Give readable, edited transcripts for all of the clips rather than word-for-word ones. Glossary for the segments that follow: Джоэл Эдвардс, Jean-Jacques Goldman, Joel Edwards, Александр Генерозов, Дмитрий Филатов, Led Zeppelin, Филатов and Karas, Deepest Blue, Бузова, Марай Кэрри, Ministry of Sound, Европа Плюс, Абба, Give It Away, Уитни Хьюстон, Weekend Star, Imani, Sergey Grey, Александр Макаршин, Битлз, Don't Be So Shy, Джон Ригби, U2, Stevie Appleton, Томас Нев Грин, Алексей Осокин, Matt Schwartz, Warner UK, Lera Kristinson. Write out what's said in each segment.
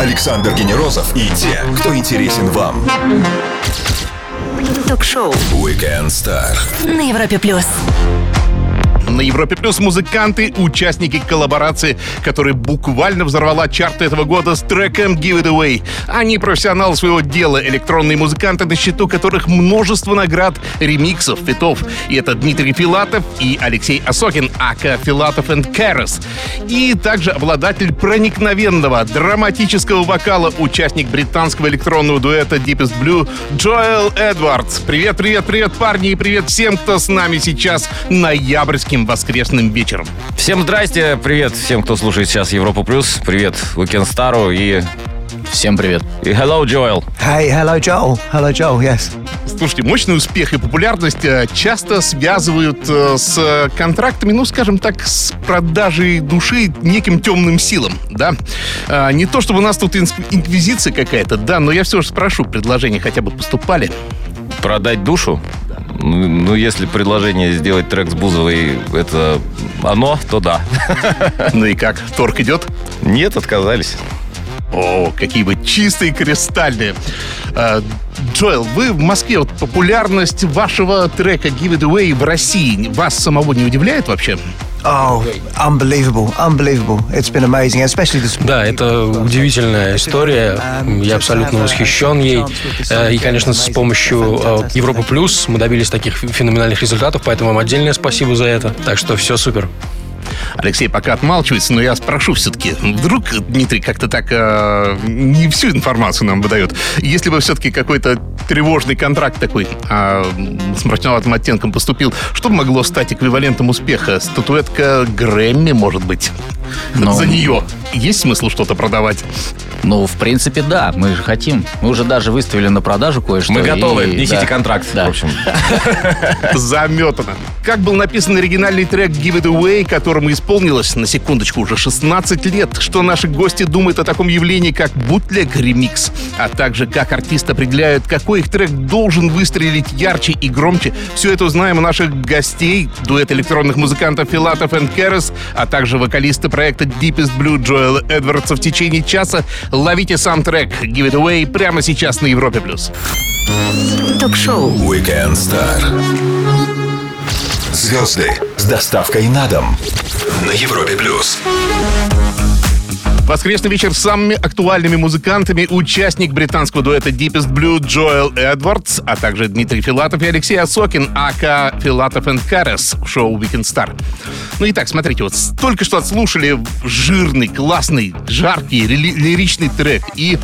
Александр Генерозов и те, кто интересен вам. Ток-шоу Weekend Star на Европе Плюс. На Европе Плюс музыканты, участники коллаборации, которая буквально взорвала чарты этого года с треком Give It Away. Они профессионалы своего дела, электронные музыканты, на счету которых множество наград, ремиксов, фитов. И это Дмитрий Филатов и Алексей Осокин, ака Филатов and Karas. И также обладатель проникновенного, драматического вокала, участник британского электронного дуэта Deepest Blue Joel Edwards. Привет, парни, и привет всем, кто с нами сейчас ноябрьским воскресным вечером. Всем здрасте, привет всем, кто слушает сейчас Европу Плюс. Привет Weekend Star'у и... Всем привет. И hello, Joel. Hey, hello, Joel. Hello, Joel, yes. Слушайте, мощный успех и популярность часто связывают с контрактами, ну, скажем так, с продажей души неким темным силам, да? Не то, чтобы у нас тут инквизиция какая-то, да, но я все же спрошу, предложения хотя бы поступали? Продать душу? Ну, если предложение сделать трек с Бузовой, это оно, то да. Ну и как, торг идет? Нет, отказались. О, какие вы чистые, кристальные. Джоэл, вы в Москве, вот популярность вашего трека Give It Away в России вас самого не удивляет вообще? Oh, unbelievable. It's been amazing, especially this. Да, это удивительная история. Я абсолютно восхищен ей. И, конечно, с помощью Европы Плюс мы добились таких феноменальных результатов, поэтому вам отдельное спасибо за это. Так что все супер. Алексей пока отмалчивается, но я спрошу все-таки. Вдруг Дмитрий как-то так не всю информацию нам выдает. Если бы все-таки какой-то тревожный контракт такой с мрачноватым оттенком поступил, что могло стать эквивалентом успеха? Статуэтка Грэмми, может быть? Но... За нее есть смысл что-то продавать? Ну, в принципе, да. Мы же хотим. Мы уже даже выставили на продажу кое-что. Мы готовы. Несите контракт, в общем. Заметано. Как был написан оригинальный трек Give It Away, которому исполнилось, на секундочку, уже 16 лет, что наши гости думают о таком явлении, как бутлег ремикс, а также как артисты определяют, какой их трек должен выстрелить ярче и громче. Все это узнаем у наших гостей. Дуэт электронных музыкантов Филатов and Karas, а также вокалисты проекта Deepest Blue Джоэла Эдвардса в течение часа. Ловите сам трек Give It Away прямо сейчас на Европе+. Ток-шоу Weekend Star. Звезды с доставкой на дом на Европе+. Воскресный вечер с самыми актуальными музыкантами, участник британского дуэта Deepest Blue Джоэл Эдвардс, а также Дмитрий Филатов и Алексей Осокин, ака Филатов and Karas в шоу Weekend Star. Ну и так, смотрите, вот только что отслушали жирный, классный, жаркий, лиричный трек и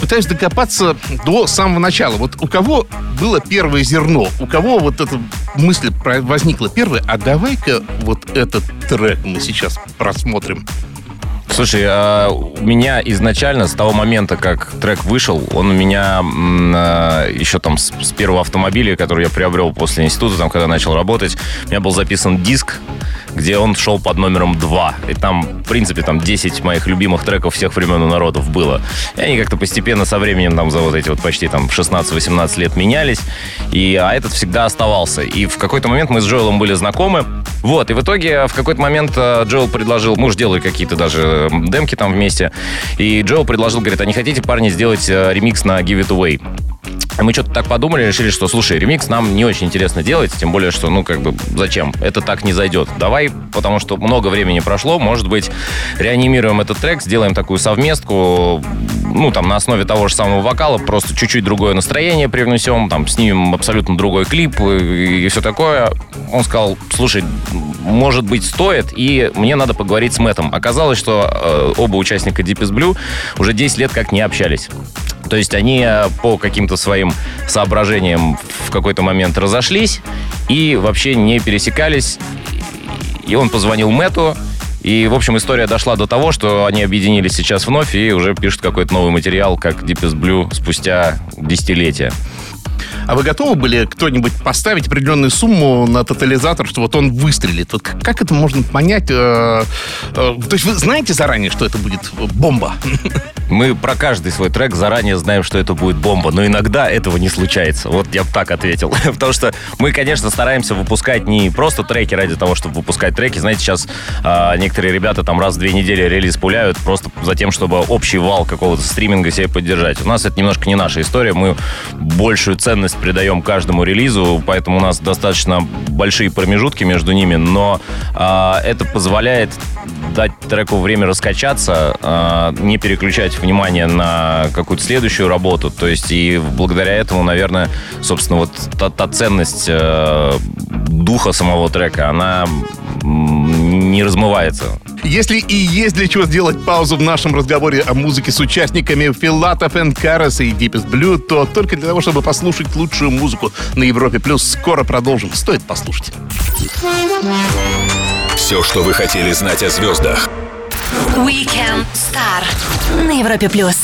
пытаюсь докопаться до самого начала. Вот у кого было первое зерно, у кого вот эта мысль возникла первая, а давай-ка вот этот трек мы сейчас просмотрим. Слушай, у меня изначально, с того момента, как трек вышел, он у меня еще там с первого автомобиля, который я приобрел после института, там, когда начал работать, у меня был записан диск, где он шел под номером 2. И там, в принципе, там 10 моих любимых треков всех времен и народов было. И они как-то постепенно со временем там за вот эти вот почти там 16-18 лет менялись. А этот всегда оставался. И в какой-то момент мы с Джоэлом были знакомы. Вот, и в итоге в какой-то момент Джоэл предложил, мы же делали какие-то даже демки там вместе, и Джоэл предложил, говорит, а не хотите, парни, сделать ремикс на Give It Away? Мы что-то так подумали, решили, что, слушай, ремикс нам не очень интересно делать, тем более, что, ну, как бы, зачем? Это так не зайдет. Давай, потому что много времени прошло, может быть, реанимируем этот трек, сделаем такую совместку, ну, там, на основе того же самого вокала, просто чуть-чуть другое настроение привнесем, там, снимем абсолютно другой клип и все такое. Он сказал, слушай, может быть, стоит, и мне надо поговорить с Мэттом. Оказалось, что оба участника Deepest Blue уже 10 лет как не общались. То есть они по каким-то своим соображениям в какой-то момент разошлись и вообще не пересекались. И он позвонил Мэтту. И, в общем, история дошла до того, что они объединились сейчас вновь и уже пишут какой-то новый материал, как Deepest Blue спустя десятилетия. А вы готовы были кто-нибудь поставить определенную сумму на тотализатор, что вот он выстрелит? Вот как это можно понять? То есть вы знаете заранее, что это будет бомба? мы про каждый свой трек заранее знаем, что это будет бомба, но иногда этого не случается. Вот я бы так ответил. Потому что мы, конечно, стараемся выпускать не просто треки ради того, чтобы выпускать треки. Знаете, сейчас некоторые ребята там раз в две недели релиз пуляют просто за тем, чтобы общий вал какого-то стриминга себе поддержать. У нас это немножко не наша история. Мы большую ценность придаем каждому релизу, поэтому у нас достаточно большие промежутки между ними, но это позволяет дать треку время раскачаться, не переключать внимание на какую-то следующую работу. То есть и благодаря этому, наверное, собственно, вот та ценность духа самого трека, она не размывается. Если и есть для чего сделать паузу в нашем разговоре о музыке с участниками Филатов and Karas и Deepest Blue, то только для того, чтобы послушать лучшую музыку на Европе Плюс. Скоро продолжим. Стоит послушать. Все, что вы хотели знать о звездах. Weekend Star на Европе Плюс.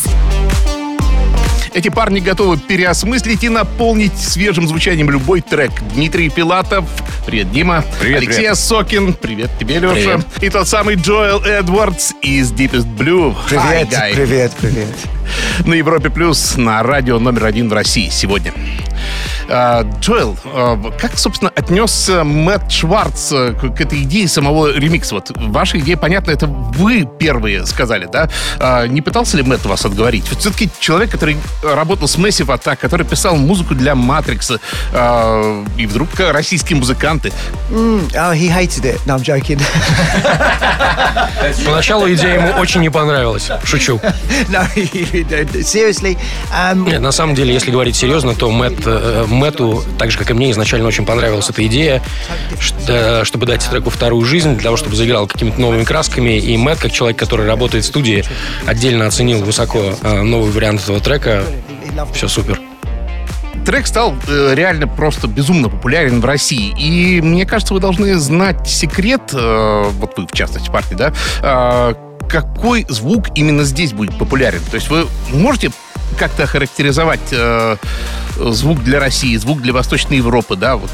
Эти парни готовы переосмыслить и наполнить свежим звучанием любой трек. Дмитрий Филатов. Привет, Дима. Привет, Алексей Осокин. Привет тебе, Леша. Привет. И тот самый Джоэл Эдвардс из Deepest Blue. Привет, Hi, привет, привет. На Европе Плюс, на радио номер один в России сегодня. Джоэл, как, собственно, отнесся Мэтт Шварц к этой идее самого ремикса? Вот ваша идея, понятно, это вы первые сказали, да? Не пытался ли Мэтт вас отговорить? Ведь все-таки человек, который работал с Massive Attack, который писал музыку для Матрикса, и вдруг российские музыканты. Oh, he hated it. No, I'm joking. Поначалу идея ему очень не понравилась. Шучу. No, seriously. Нет, на самом деле, если говорить серьезно, то Мэтту, так же, как и мне, изначально очень понравилась эта идея, чтобы дать треку вторую жизнь, для того, чтобы заиграл какими-то новыми красками. И Мэтт, как человек, который работает в студии, отдельно оценил высоко новый вариант этого трека. Все супер. Трек стал реально просто безумно популярен в России. И мне кажется, вы должны знать секрет, вот вы, в частности, парни, да, какой звук именно здесь будет популярен. То есть вы можете как-то охарактеризовать звук для России, звук для Восточной Европы, да? Вот.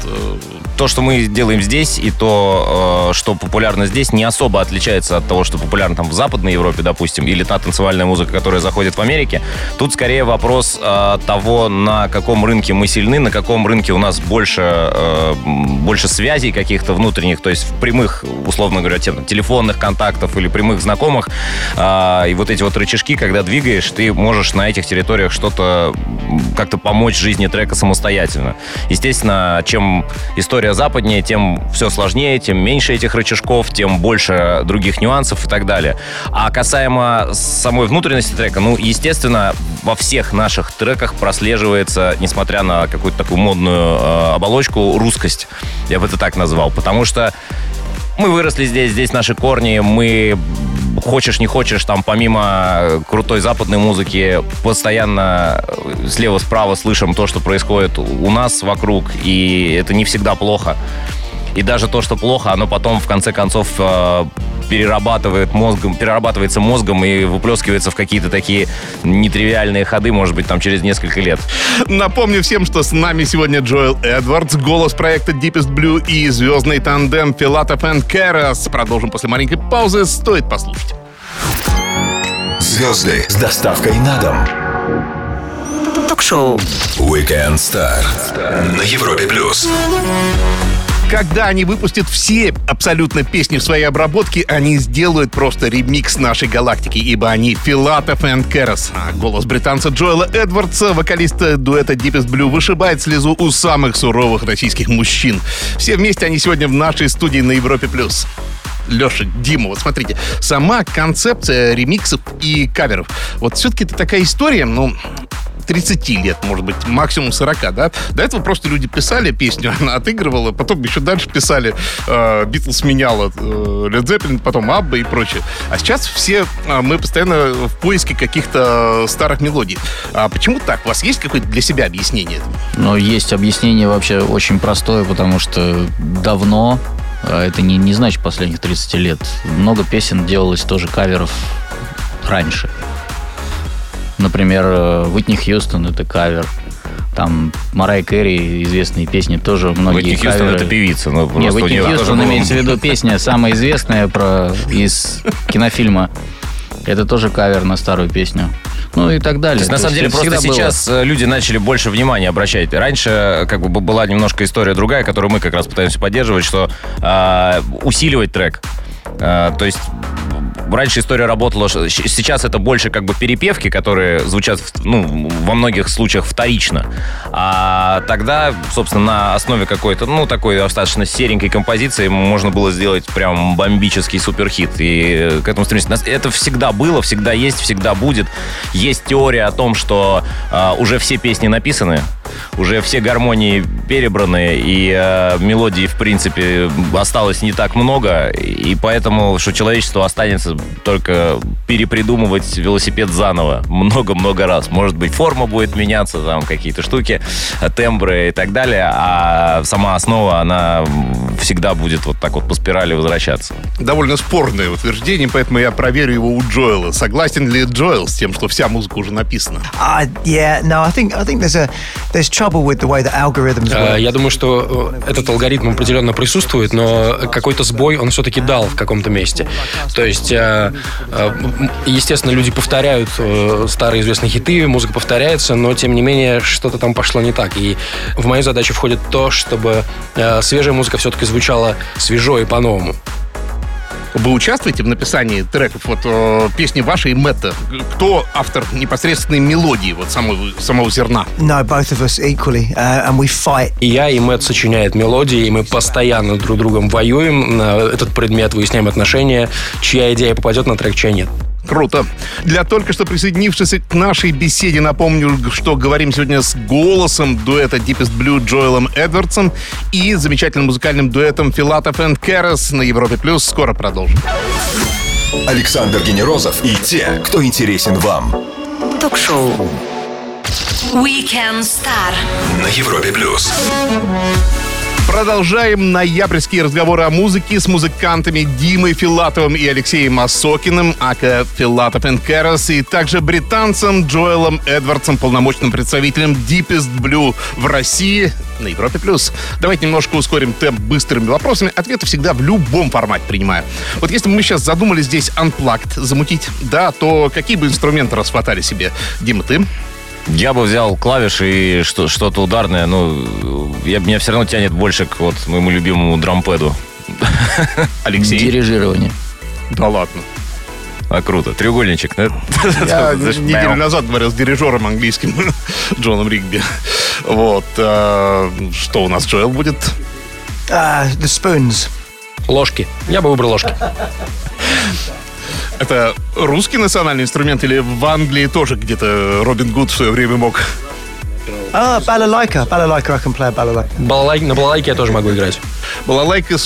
То, что мы делаем здесь, и то, что популярно здесь, не особо отличается от того, что популярно там в Западной Европе, допустим, или та танцевальная музыка, которая заходит в Америке. Тут скорее вопрос того, на каком рынке мы сильны, на каком рынке у нас больше связей каких-то внутренних, то есть прямых, условно говоря, телефонных контактов или прямых знакомых. И вот эти вот рычажки, когда двигаешь, ты можешь на этих территориях что-то как-то помочь жизни трека самостоятельно. Естественно, чем история западнее, тем все сложнее, тем меньше этих рычажков, тем больше других нюансов и так далее. А касаемо самой внутренности трека, ну, естественно, во всех наших треках прослеживается, несмотря на какую-то такую модную оболочку, русскость. Я бы это так назвал. Потому что мы выросли здесь наши корни, мы... Хочешь, не хочешь, там помимо крутой западной музыки постоянно слева-справа слышим то, что происходит у нас вокруг, и это не всегда плохо. И даже то, что плохо, оно потом в конце концов перерабатывается мозгом и выплескивается в какие-то такие нетривиальные ходы, может быть, там через несколько лет. Напомню всем, что с нами сегодня Джоэл Эдвардс, голос проекта Deepest Blue и звездный тандем Филатов and Karas. Продолжим после маленькой паузы. Стоит послушать. Звезды с доставкой на дом. Ток-шоу Weekend Star на Европе Плюс. Когда они выпустят все абсолютно песни в своей обработке, они сделают просто ремикс нашей галактики, ибо они Филатов and Karas. А голос британца Джоэла Эдвардса, вокалиста дуэта Deepest Blue, вышибает слезу у самых суровых российских мужчин. Все вместе они сегодня в нашей студии на Европе+. Леша, Дима, вот смотрите, сама концепция ремиксов и каверов. Вот все-таки это такая история, 30 лет, может быть, максимум 40, да? До этого просто люди писали песню, она отыгрывала, потом еще дальше писали, Битлз меняла, Led Zeppelin, потом Абба и прочее. А сейчас все мы постоянно в поиске каких-то старых мелодий. А почему так? У вас есть какое-то для себя объяснение этому? Ну, есть объяснение вообще очень простое, потому что давно, это не значит последних 30 лет, много песен делалось тоже каверов раньше. Например, Уитни Хьюстон — это кавер. Там Марай Кэрри, известные песни, тоже многие Уитни каверы. Хьюстон — это певица. Но нет, Уитни Хьюстон имеется в виду песня, самая известная из кинофильма Это тоже кавер на старую песню. Ну и так далее. То есть, на самом деле, просто сейчас люди начали больше внимания обращать. Раньше как бы была немножко история другая, которую мы как раз пытаемся поддерживать, что усиливать трек. То есть раньше история работала, сейчас это больше как бы перепевки, которые звучат, ну, во многих случаях вторично. А тогда, собственно, на основе какой-то, ну, такой достаточно серенькой композиции можно было сделать прям бомбический суперхит. И к этому стремиться. Это всегда было, всегда есть, всегда будет. Есть теория о том, что уже все песни написаны, уже все гармонии перебраны, и мелодий, в принципе, осталось не так много, и поэтому, что человечеству останется только перепридумывать велосипед заново много-много раз. Может быть, форма будет меняться, там какие-то штуки, тембры и так далее, а сама основа, она всегда будет вот так вот по спирали возвращаться. Довольно спорное утверждение, поэтому я проверю его у Джоэла. Согласен ли Джоэл с тем, что вся музыка уже написана? I think there's trouble with the way the algorithms work. Я думаю, что этот алгоритм определенно присутствует, но какой-то сбой он все-таки дал в каком-то месте. То есть, естественно, люди повторяют старые известные хиты, музыка повторяется, но, тем не менее, что-то там пошло не так. И в мою задачу входит то, чтобы свежая музыка все-таки звучала свежо и по-новому. Вы участвуете в написании треков, вот песни вашей и Мэтта? Кто автор непосредственной мелодии, вот самого зерна? No, both of us equally, and we fight. И я, и Мэтт сочиняет мелодии, и мы постоянно друг с другом воюем на этот предмет, выясняем отношения, чья идея попадет на трек, чья нет. Круто. Для только что присоединившихся к нашей беседе напомню, что говорим сегодня с голосом дуэта Deepest Blue Джоэлом Эдвардсом и замечательным музыкальным дуэтом Филатов and Karas на Европе Плюс. Скоро продолжим. Александр Генерозов и те, кто интересен вам. Ток-шоу Weekend Star на Европе Плюс. Продолжаем ноябрьские разговоры о музыке с музыкантами Димой Филатовым и Алексеем Осокиным, ака Филатов and Karas, и также британцем Джоэлом Эдвардсом, полномочным представителем Deepest Blue в России на Европе+. Давайте немножко ускорим темп быстрыми вопросами. Ответы всегда в любом формате принимаю. Вот если бы мы сейчас задумали здесь Unplugged замутить, да, то какие бы инструменты расхватали себе? Дима, ты? Я бы взял клавиши и что-то ударное, но меня все равно тянет больше к вот моему любимому дрампеду. Алексей? Дирижирование. Да ладно. А круто. Треугольничек, да? Я неделю назад говорил с дирижером английским Джоном Ригби. Вот. Что у нас, Джоэл, будет? The spoons. Ложки. Я бы выбрал ложки. Это русский национальный инструмент или в Англии тоже где-то Робин Гуд в свое время мог? Балалайка. Балалайка, I can play балалайка. На балалайке я тоже могу играть. Балалайка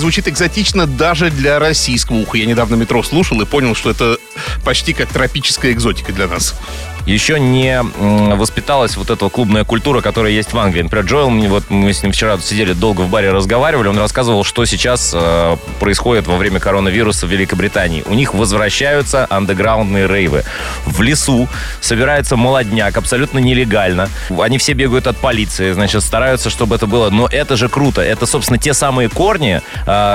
звучит экзотично даже для российского уха. Я недавно метро слушал и понял, что это почти как тропическая экзотика для нас. Еще не воспиталась вот эта клубная культура, которая есть в Англии. Например, Джоэл, вот мы с ним вчера сидели долго в баре, разговаривали, он рассказывал, что сейчас происходит во время коронавируса в Великобритании. У них возвращаются андеграундные рейвы. В лесу собирается молодняк, абсолютно нелегально. Они все бегают от полиции, значит, стараются, чтобы это было. Но это же круто. Это, собственно, те самые корни,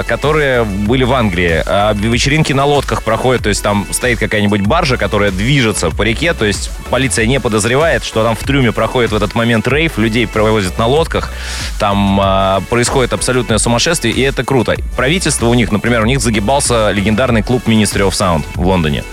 которые были в Англии. Вечеринки на лодках проходят, то есть там стоит какая-нибудь баржа, которая движется по реке, то есть полиция не подозревает, что там в трюме проходит в этот момент рейв, людей провозят на лодках, там происходит абсолютное сумасшествие, и это круто. Правительство у них, например, у них загибался легендарный клуб Ministry of Sound в Лондоне.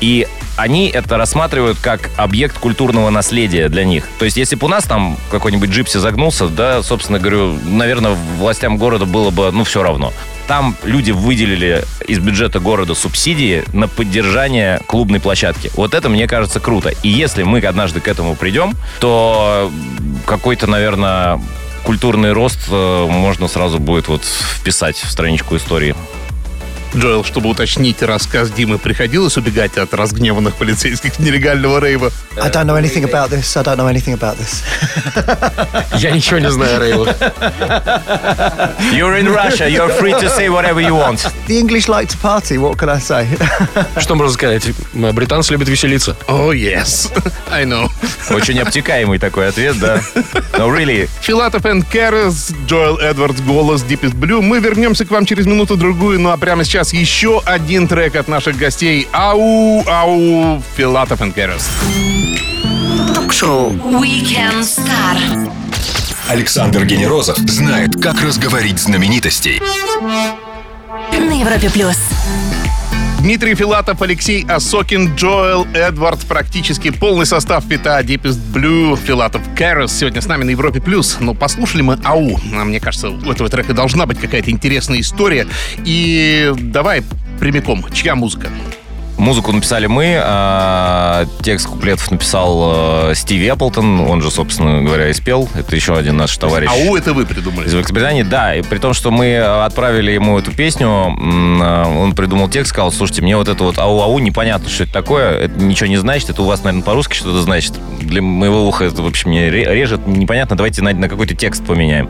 И они это рассматривают как объект культурного наследия для них. То есть, если бы у нас там какой-нибудь джипси загнулся, да, собственно, говорю, наверное, властям города было бы, ну, все равно. Там люди выделили из бюджета города субсидии на поддержание клубной площадки. Вот это, мне кажется, круто. И если мы однажды к этому придем, то какой-то, наверное, культурный рост можно сразу будет вот вписать в страничку истории. Джоэл, чтобы уточнить рассказ Димы, приходилось убегать от разгневанных полицейских нелегального рейва? I don't know anything about this. Я ничего не знаю о рейвах. You're in Russia. You're free to say whatever you want. The English like to party. What can I say? Что можно сказать? Британцы любят веселиться. Oh, yes. I know. Очень обтекаемый такой ответ, да. No, really. Филатов and Karas, Джоэл Эдвардс, голос Deepest Blue. Мы вернемся к вам через минуту-другую, ну а прямо сейчас сейчас еще один трек от наших гостей. Ау, Филатов and Karas. Ток-шоу Weekend Star. Александр Генерозов знает, как разговорить знаменитостей. На Европе Плюс. Дмитрий Филатов, Алексей Осокин, Джоэл Эдвардс. Практически полный состав фита Deepest Blue, Филатов Karas сегодня с нами на Европе Плюс. Но послушали мы «Ау». Мне кажется, у этого трека должна быть какая-то интересная история. И давай прямиком. Чья музыка? Музыку написали мы, а текст куплетов написал Стиви Эпплтон, он же, собственно говоря, и спел. Это еще один наш товарищ. АУ это вы придумали? Из Великобритании, да. И при том, что мы отправили ему эту песню, он придумал текст, сказал: слушайте, мне вот это вот АУ-АУ, непонятно, что это такое, это ничего не значит, это у вас, наверное, по-русски что-то значит. Для моего уха это, в общем, мне режет, непонятно, давайте на какой-то текст поменяем.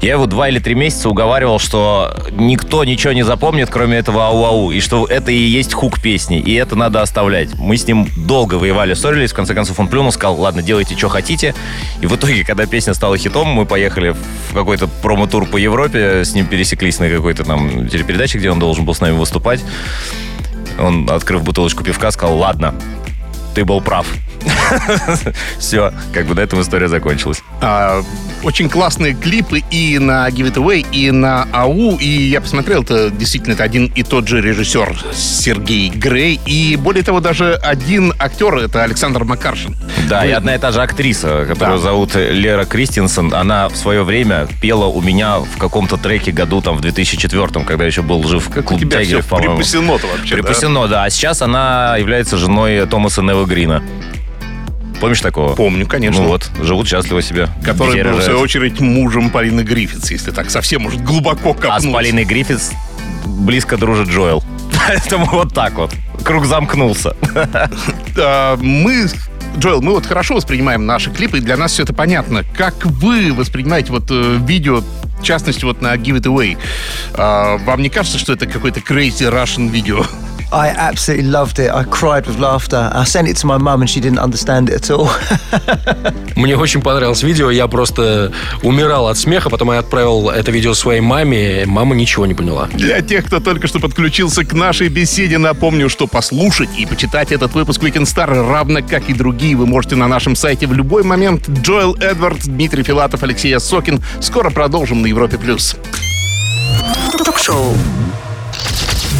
Я его 2 или 3 месяца уговаривал, что никто ничего не запомнит, кроме этого АУ-АУ, и что это и есть хук песни. И это надо оставлять. Мы с ним долго воевали, ссорились. В конце концов он плюнул, сказал: ладно, делайте, что хотите. И в итоге, когда песня стала хитом, мы поехали в какой-то промо-тур по Европе. С ним пересеклись на какой-то там телепередаче, где он должен был с нами выступать. Он, открыв бутылочку пивка, сказал: ладно, ты был прав. Все, как бы на этом история закончилась. Очень классные клипы и на Give It Away, и на АУ. И я посмотрел, это действительно это один и тот же режиссер Сергей Грей. И более того, даже один актер, это Александр Макаршин. Да, и одна и та же актриса, которую зовут Лера Кристинсон. Она в свое время пела у меня в каком-то треке году, там, в 2004-м, когда еще был жив клуб Тягерев, по-моему. Припасено-то вообще, припасено, да? А сейчас она является женой Томаса Нева Грина. Помнишь такого? Помню, конечно. Ну вот, живут счастливо себе. Который был, в свою очередь, мужем Полины Гриффитс, если так совсем может глубоко копнуть. А с Полиной Гриффитс близко дружит Джоэл. Поэтому вот так вот. Круг замкнулся. Мы... Джоэл, мы вот хорошо воспринимаем наши клипы, и для нас все это понятно. Как вы воспринимаете вот видео, в частности, вот на Give It Away? Вам не кажется, что это какой-то crazy Russian видео? I absolutely loved it. I cried with laughter. I sent it to my mum and she didn't understand it at all. Мне очень понравилось видео. Я просто умирал от смеха. Потом я отправил это видео своей маме. Мама ничего не поняла. Для тех, кто только что подключился к нашей беседе, напомню, что послушать и почитать этот выпуск Weekend Star, равно как и другие, вы можете на нашем сайте в любой момент. Джоэл Эдвардс, Дмитрий Филатов, Алексей Осокин. Скоро продолжим на Европе+. Плюс. Ток-шоу.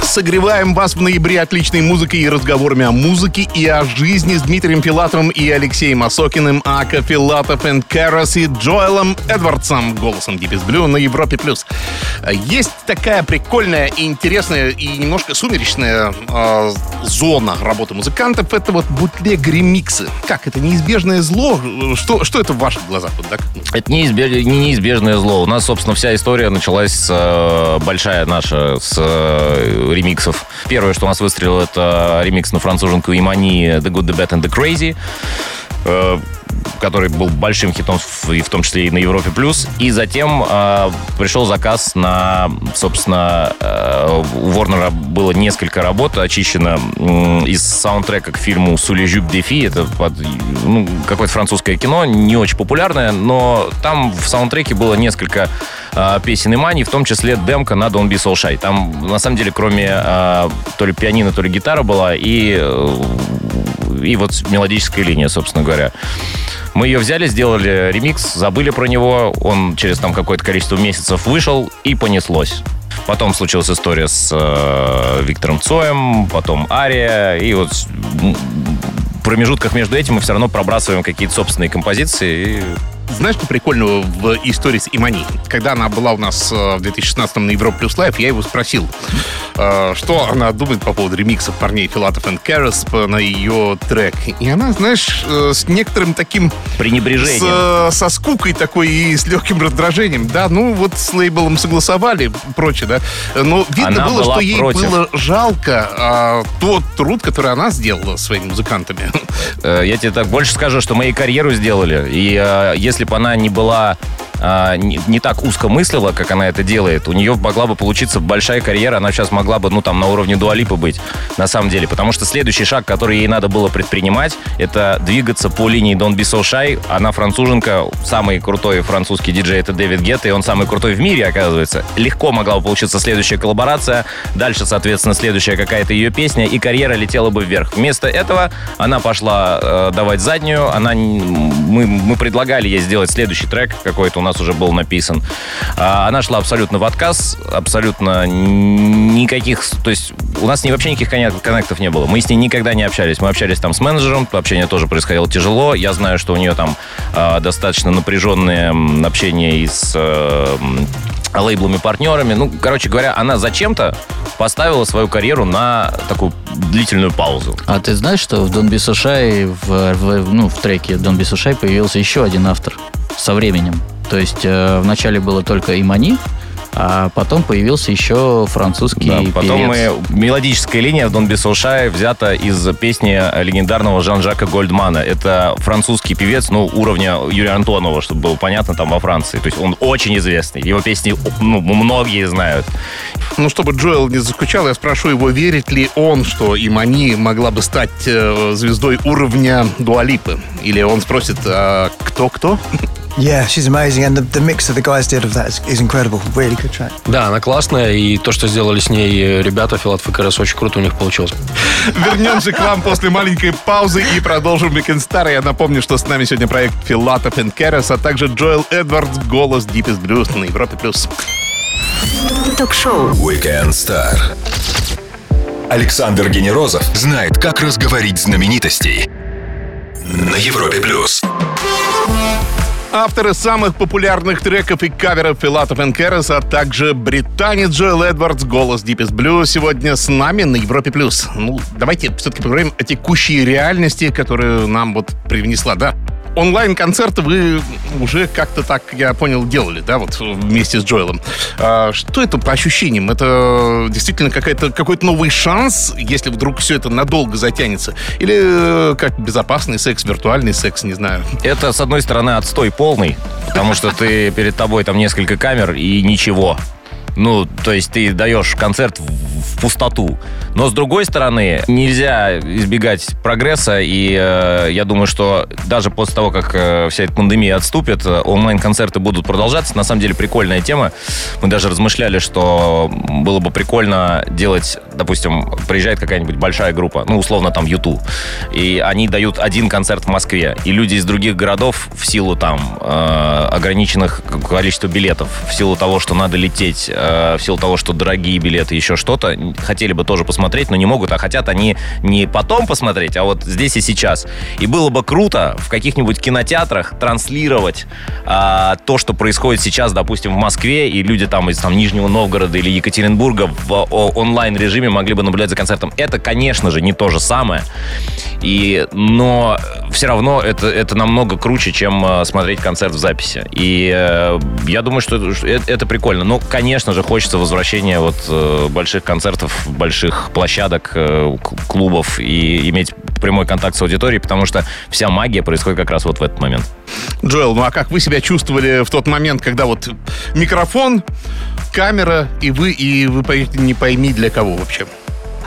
Согреваем вас в ноябре отличной музыкой и разговорами о музыке и о жизни с Дмитрием Филатовым и Алексеем Осокиным, ака Филатов and Karas, и Джоэлом Эдвардсом, голосом Deepest Blue на Европе+. Есть такая прикольная и интересная и немножко сумеречная зона работы музыкантов. Это вот бутлег-ремиксы. Как это? Неизбежное зло? Что это в ваших глазах? Вот так? Это неизбежное зло. У нас, собственно, вся история началась с большая наша, с ремиксов. Первое, что у нас выстрелило, это ремикс на француженку Imani «The Good, The Bad and The Crazy», который был большим хитом, и в том числе и на Европе+. И затем пришел заказ на, собственно, у Warner было несколько работ очищено из саундтрека к фильму «Сули Жюб Дефи». Это какое-то французское кино, не очень популярное, но там в саундтреке было несколько песен Имани, в том числе демка на Don't Be So Shy. Там, на самом деле, кроме то ли пианино, то ли гитара была, и вот мелодическая линия, собственно говоря. Мы ее взяли, сделали ремикс, забыли про него, он через там какое-то количество месяцев вышел, и понеслось. Потом случилась история с Виктором Цоем, потом Ария, и вот в промежутках между этим мы все равно пробрасываем какие-то собственные композиции. Знаешь, что прикольного в истории с Имани? Когда она была у нас в 2016-м на Европе Плюс Лайв, я его спросил, что она думает по поводу ремиксов парней Филатов and Karas на ее трек. И она, знаешь, с некоторым таким... пренебрежением. Со скукой такой и с легким раздражением. Да, ну вот с лейблом согласовали и прочее, да. Но видно было, что ей было жалко тот труд, который она сделала своими музыкантами. Я тебе так больше скажу, что мы ей карьеру сделали. И если бы она не была не так узко мыслила, как она это делает, у нее могла бы получиться большая карьера, она сейчас могла бы, ну, там, на уровне Дуа Липы быть, на самом деле, потому что следующий шаг, который ей надо было предпринимать, это двигаться по линии Don't Be So Shy, она француженка, самый крутой французский диджей — это Дэвид Гетта, и он самый крутой в мире, оказывается. Легко могла бы получиться следующая коллаборация, дальше, соответственно, следующая какая-то ее песня, и карьера летела бы вверх. Вместо этого она пошла давать заднюю, мы предлагали ей сделать следующий трек какой-то, у нас уже был написан. Она шла абсолютно в отказ, абсолютно никаких, то есть у нас вообще никаких коннектов не было. Мы с ней никогда не общались. Мы общались там с менеджером, общение тоже происходило тяжело. Я знаю, что у нее там достаточно напряженное общение и с лейблами-партнерами. Ну, короче говоря, она зачем-то поставила свою карьеру на такую длительную паузу. А ты знаешь, что в Don't Be So Shy, в треке Don't Be So Shy появился еще один автор со временем? То есть вначале было только Imani, а потом появился еще французский певец. Потом мелодическая линия в Don't Be So Shy взята из песни легендарного Жан-Жака Гольдмана. Это французский певец, уровня Юрия Антонова, чтобы было понятно, там во Франции. То есть он очень известный. Его песни многие знают. Чтобы Джоэл не заскучал, я спрошу его, верит ли он, что Imani могла бы стать звездой уровня Дуа Липы. Или он спросит, а кто-кто? Yeah, she's amazing, and the mix that the guys did of that is incredible. Really good track. Да, она классная, и то, что сделали с ней ребята, Филатов и Карас, очень круто у них получилось. Вернемся к вам после маленькой паузы и продолжим Weekend Star. Я напомню, что с нами сегодня проект Филатов and Karas, а также Джоэл Эдвардс, голос Deepest Blue на Европе Плюс. Ток-шоу Weekend Star. Александр Генерозов знает, как разговорить знаменитостей на Европе Плюс. Авторы самых популярных треков и каверов Филатов and Karas, а также британец Джоэл Эдвардс, голос Deepest Blue, сегодня с нами на Европе+. Давайте все-таки поговорим о текущей реальности, которую нам привнесла, да? Онлайн-концерты вы уже как-то так, я понял, делали, да, вместе с Джоэлом. Что это по ощущениям? Это действительно какой-то новый шанс, если вдруг все это надолго затянется? Или как безопасный секс, виртуальный секс, не знаю. Это, с одной стороны, отстой полный, потому что перед тобой там несколько камер и ничего. То есть ты даешь концерт в пустоту. Но, с другой стороны, нельзя избегать прогресса, и я думаю, что даже после того, как вся эта пандемия отступит, онлайн-концерты будут продолжаться. На самом деле, прикольная тема. Мы даже размышляли, что было бы прикольно делать, допустим, приезжает какая-нибудь большая группа, условно, там, U2, и они дают один концерт в Москве, и люди из других городов в силу, там, ограниченных количества билетов, в силу того, что надо лететь, в силу того, что дорогие билеты, еще что-то, хотели бы тоже посмотреть, но не могут, а хотят они не потом посмотреть, а здесь и сейчас. И было бы круто в каких-нибудь кинотеатрах транслировать то, что происходит сейчас, допустим, в Москве, и люди там из Нижнего Новгорода или Екатеринбурга в онлайн-режиме могли бы наблюдать за концертом. Это, конечно же, не то же самое, но все равно это намного круче, чем смотреть концерт в записи. И я думаю, что это прикольно. Но, конечно же, хочется возвращения больших концертов, больших площадок, клубов и иметь прямой контакт с аудиторией, потому что вся магия происходит как раз в этот момент. Джоэл, а как вы себя чувствовали в тот момент, когда микрофон, камера, и вы поете не пойми для кого вообще?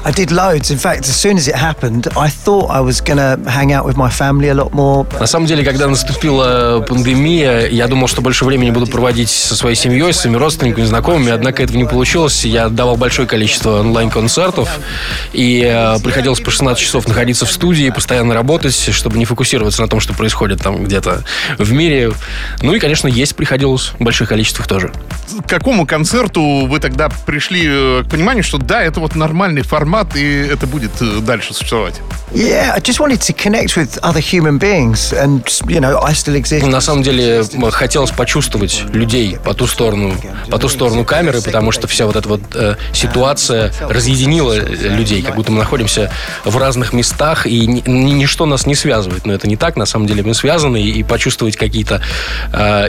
I did loads. In fact, as soon as it happened, I thought I was gonna hang out with my family a lot more. На самом деле, когда наступила пандемия, я думал, что больше времени буду проводить со своей семьей, со своими родственниками, знакомыми, однако этого не получилось. Я давал большое количество онлайн-концертов, и приходилось по 16 часов находиться в студии, постоянно работать, чтобы не фокусироваться на том, что происходит там где-то в мире. И, конечно, есть приходилось в больших количествах тоже. К какому концерту вы тогда пришли к пониманию, что да, это нормальный формат, и это будет дальше существовать? На самом деле, хотелось почувствовать людей по ту сторону камеры, потому что вся ситуация разъединила людей, как будто мы находимся в разных местах, и ничто нас не связывает. Но это не так, на самом деле мы связаны, и почувствовать какие-то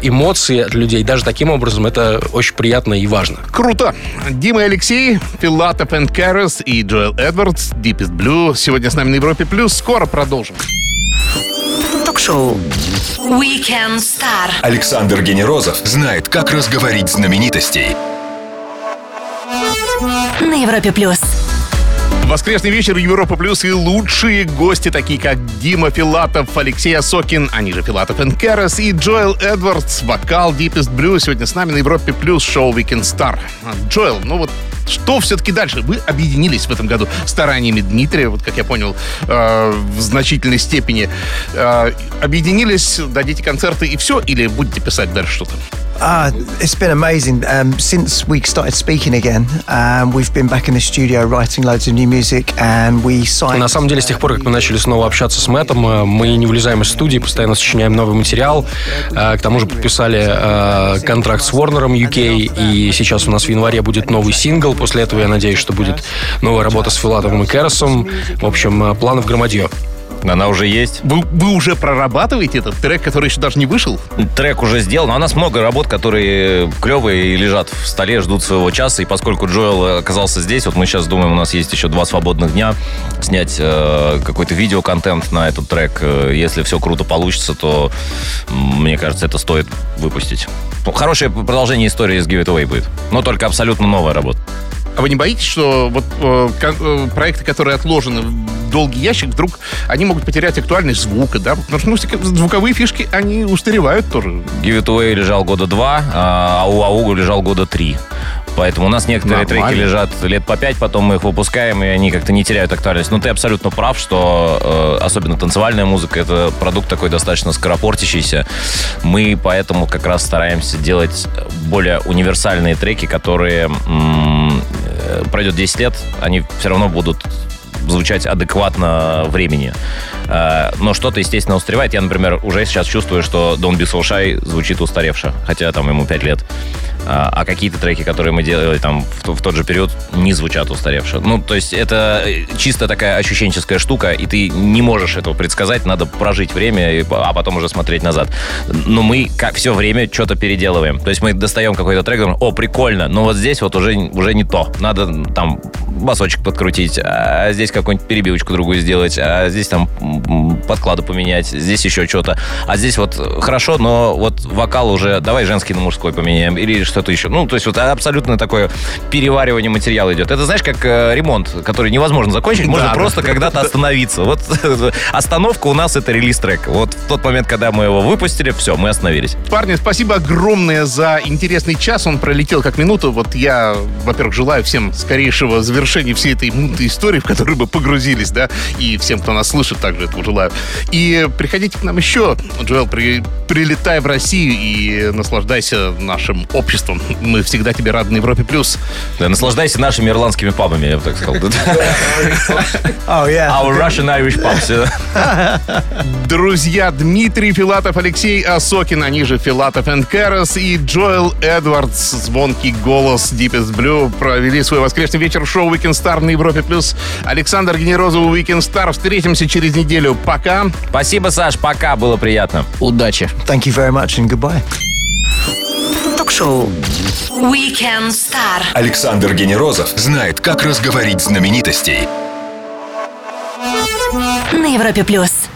эмоции от людей даже таким образом, это очень приятно и важно. Круто! Дима и Алексей, Филатов and Karas и Джоэл Эдвардс, Deepest Blue, сегодня с нами на Европе+. Скоро продолжим. ток-шоу Weekend Star. Александр Генерозов знает, как разговорить знаменитостей. На Европе Плюс. Воскресный вечер, Европа Плюс и лучшие гости, такие как Дима Филатов, Алексей Осокин, они же Филатов and Karas, и Джоэл Эдвардс, вокал Deepest Blue, сегодня с нами на Европе Плюс, шоу Weekend Star. Джоэл, ну вот что все-таки дальше? Вы объединились в этом году стараниями Дмитрия, вот как я понял, в значительной степени. Объединились, дадите концерты и все, или будете писать дальше что-то? It's been amazing. Since we started speaking again, we've been back in the studio writing loads of new music, and we signed. На самом деле, с тех пор, как мы начали снова общаться с Мэттом, мы не вылезаем из студии, постоянно сочиняем новый материал. К тому же подписали контракт с Warner UK, и сейчас у нас в январе будет новый сингл. После этого я надеюсь, что будет новая работа с Филатовым и Карасом. В общем, планов громадье. Она уже есть. Вы уже прорабатываете этот трек, который еще даже не вышел? Трек уже сделан. У нас много работ, которые клевые и лежат в столе, ждут своего часа. И поскольку Джоэл оказался здесь, вот мы сейчас думаем, у нас есть еще 2 свободных дня, снять какой-то видеоконтент на этот трек. Если все круто получится, то, мне кажется, это стоит выпустить. Хорошее продолжение истории с Give It Away будет. Но только абсолютно новая работа. А вы не боитесь, что вот проекты, которые отложены в долгий ящик, вдруг они могут потерять актуальность звука, да? Потому что звуковые фишки, они устаревают тоже. Give It Away лежал 2 года, а у Аугу лежал 3 года. Поэтому у нас некоторые треки лежат 5 лет, потом мы их выпускаем, и они как-то не теряют актуальность. Но ты абсолютно прав, что особенно танцевальная музыка — это продукт такой достаточно скоропортящийся. Мы поэтому как раз стараемся делать более универсальные треки, которые... пройдет 10 лет, они все равно будут звучать адекватно времени. Но что-то, естественно, устаревает. Я, например, уже сейчас чувствую, что Don't Be So Shy звучит устаревше, хотя там ему 5 лет. А какие-то треки, которые мы делали там в тот же период, не звучат устаревше. Ну, то есть это чисто такая ощущенческая штука, и ты не можешь этого предсказать, надо прожить время, а потом уже смотреть назад. Но мы все время что-то переделываем. То есть мы достаем какой-то трек, думаем, о, прикольно, но вот здесь вот уже не то. Надо там басочек подкрутить, а здесь какую-нибудь перебивочку другую сделать, а здесь там подклады поменять, здесь еще что-то. А здесь вот хорошо, но вот вокал уже давай женский на мужской поменяем, или что-то еще. Ну, то есть вот абсолютно такое переваривание материала идет. Это, знаешь, как ремонт, который невозможно закончить, можно просто когда-то остановиться. Вот остановка у нас — это релиз-трек. Вот в тот момент, когда мы его выпустили, все, мы остановились. Парни, спасибо огромное за интересный час. Он пролетел как минуту. Вот я, во-первых, желаю всем скорейшего завершения всей этой мудрой истории, в которую мы погрузились, да, и всем, кто нас слышит, также этого желаю. И приходите к нам еще. Джоэл, прилетай в Россию и наслаждайся нашим обществом. Мы всегда тебе рады на Европе Плюс. Да, наслаждайся нашими ирландскими пабами, я бы так сказал. Our Russian Irish pubs. Друзья, Дмитрий Филатов, Алексей Осокин, они же Филатов and Karas, и Джоэл Эдвардс, звонкий голос Deepest Blue, провели свой воскресный вечер в шоу Weekend Star на Европе Плюс. Александр Генерозов, Weekend Star. Встретимся через неделю. Пока. Спасибо, Саш, пока. Было приятно. Удачи. Thank you very much and goodbye. Шоу Weekend Star. Александр Генерозов знает, как разговорить знаменитостей. На Европе Плюс.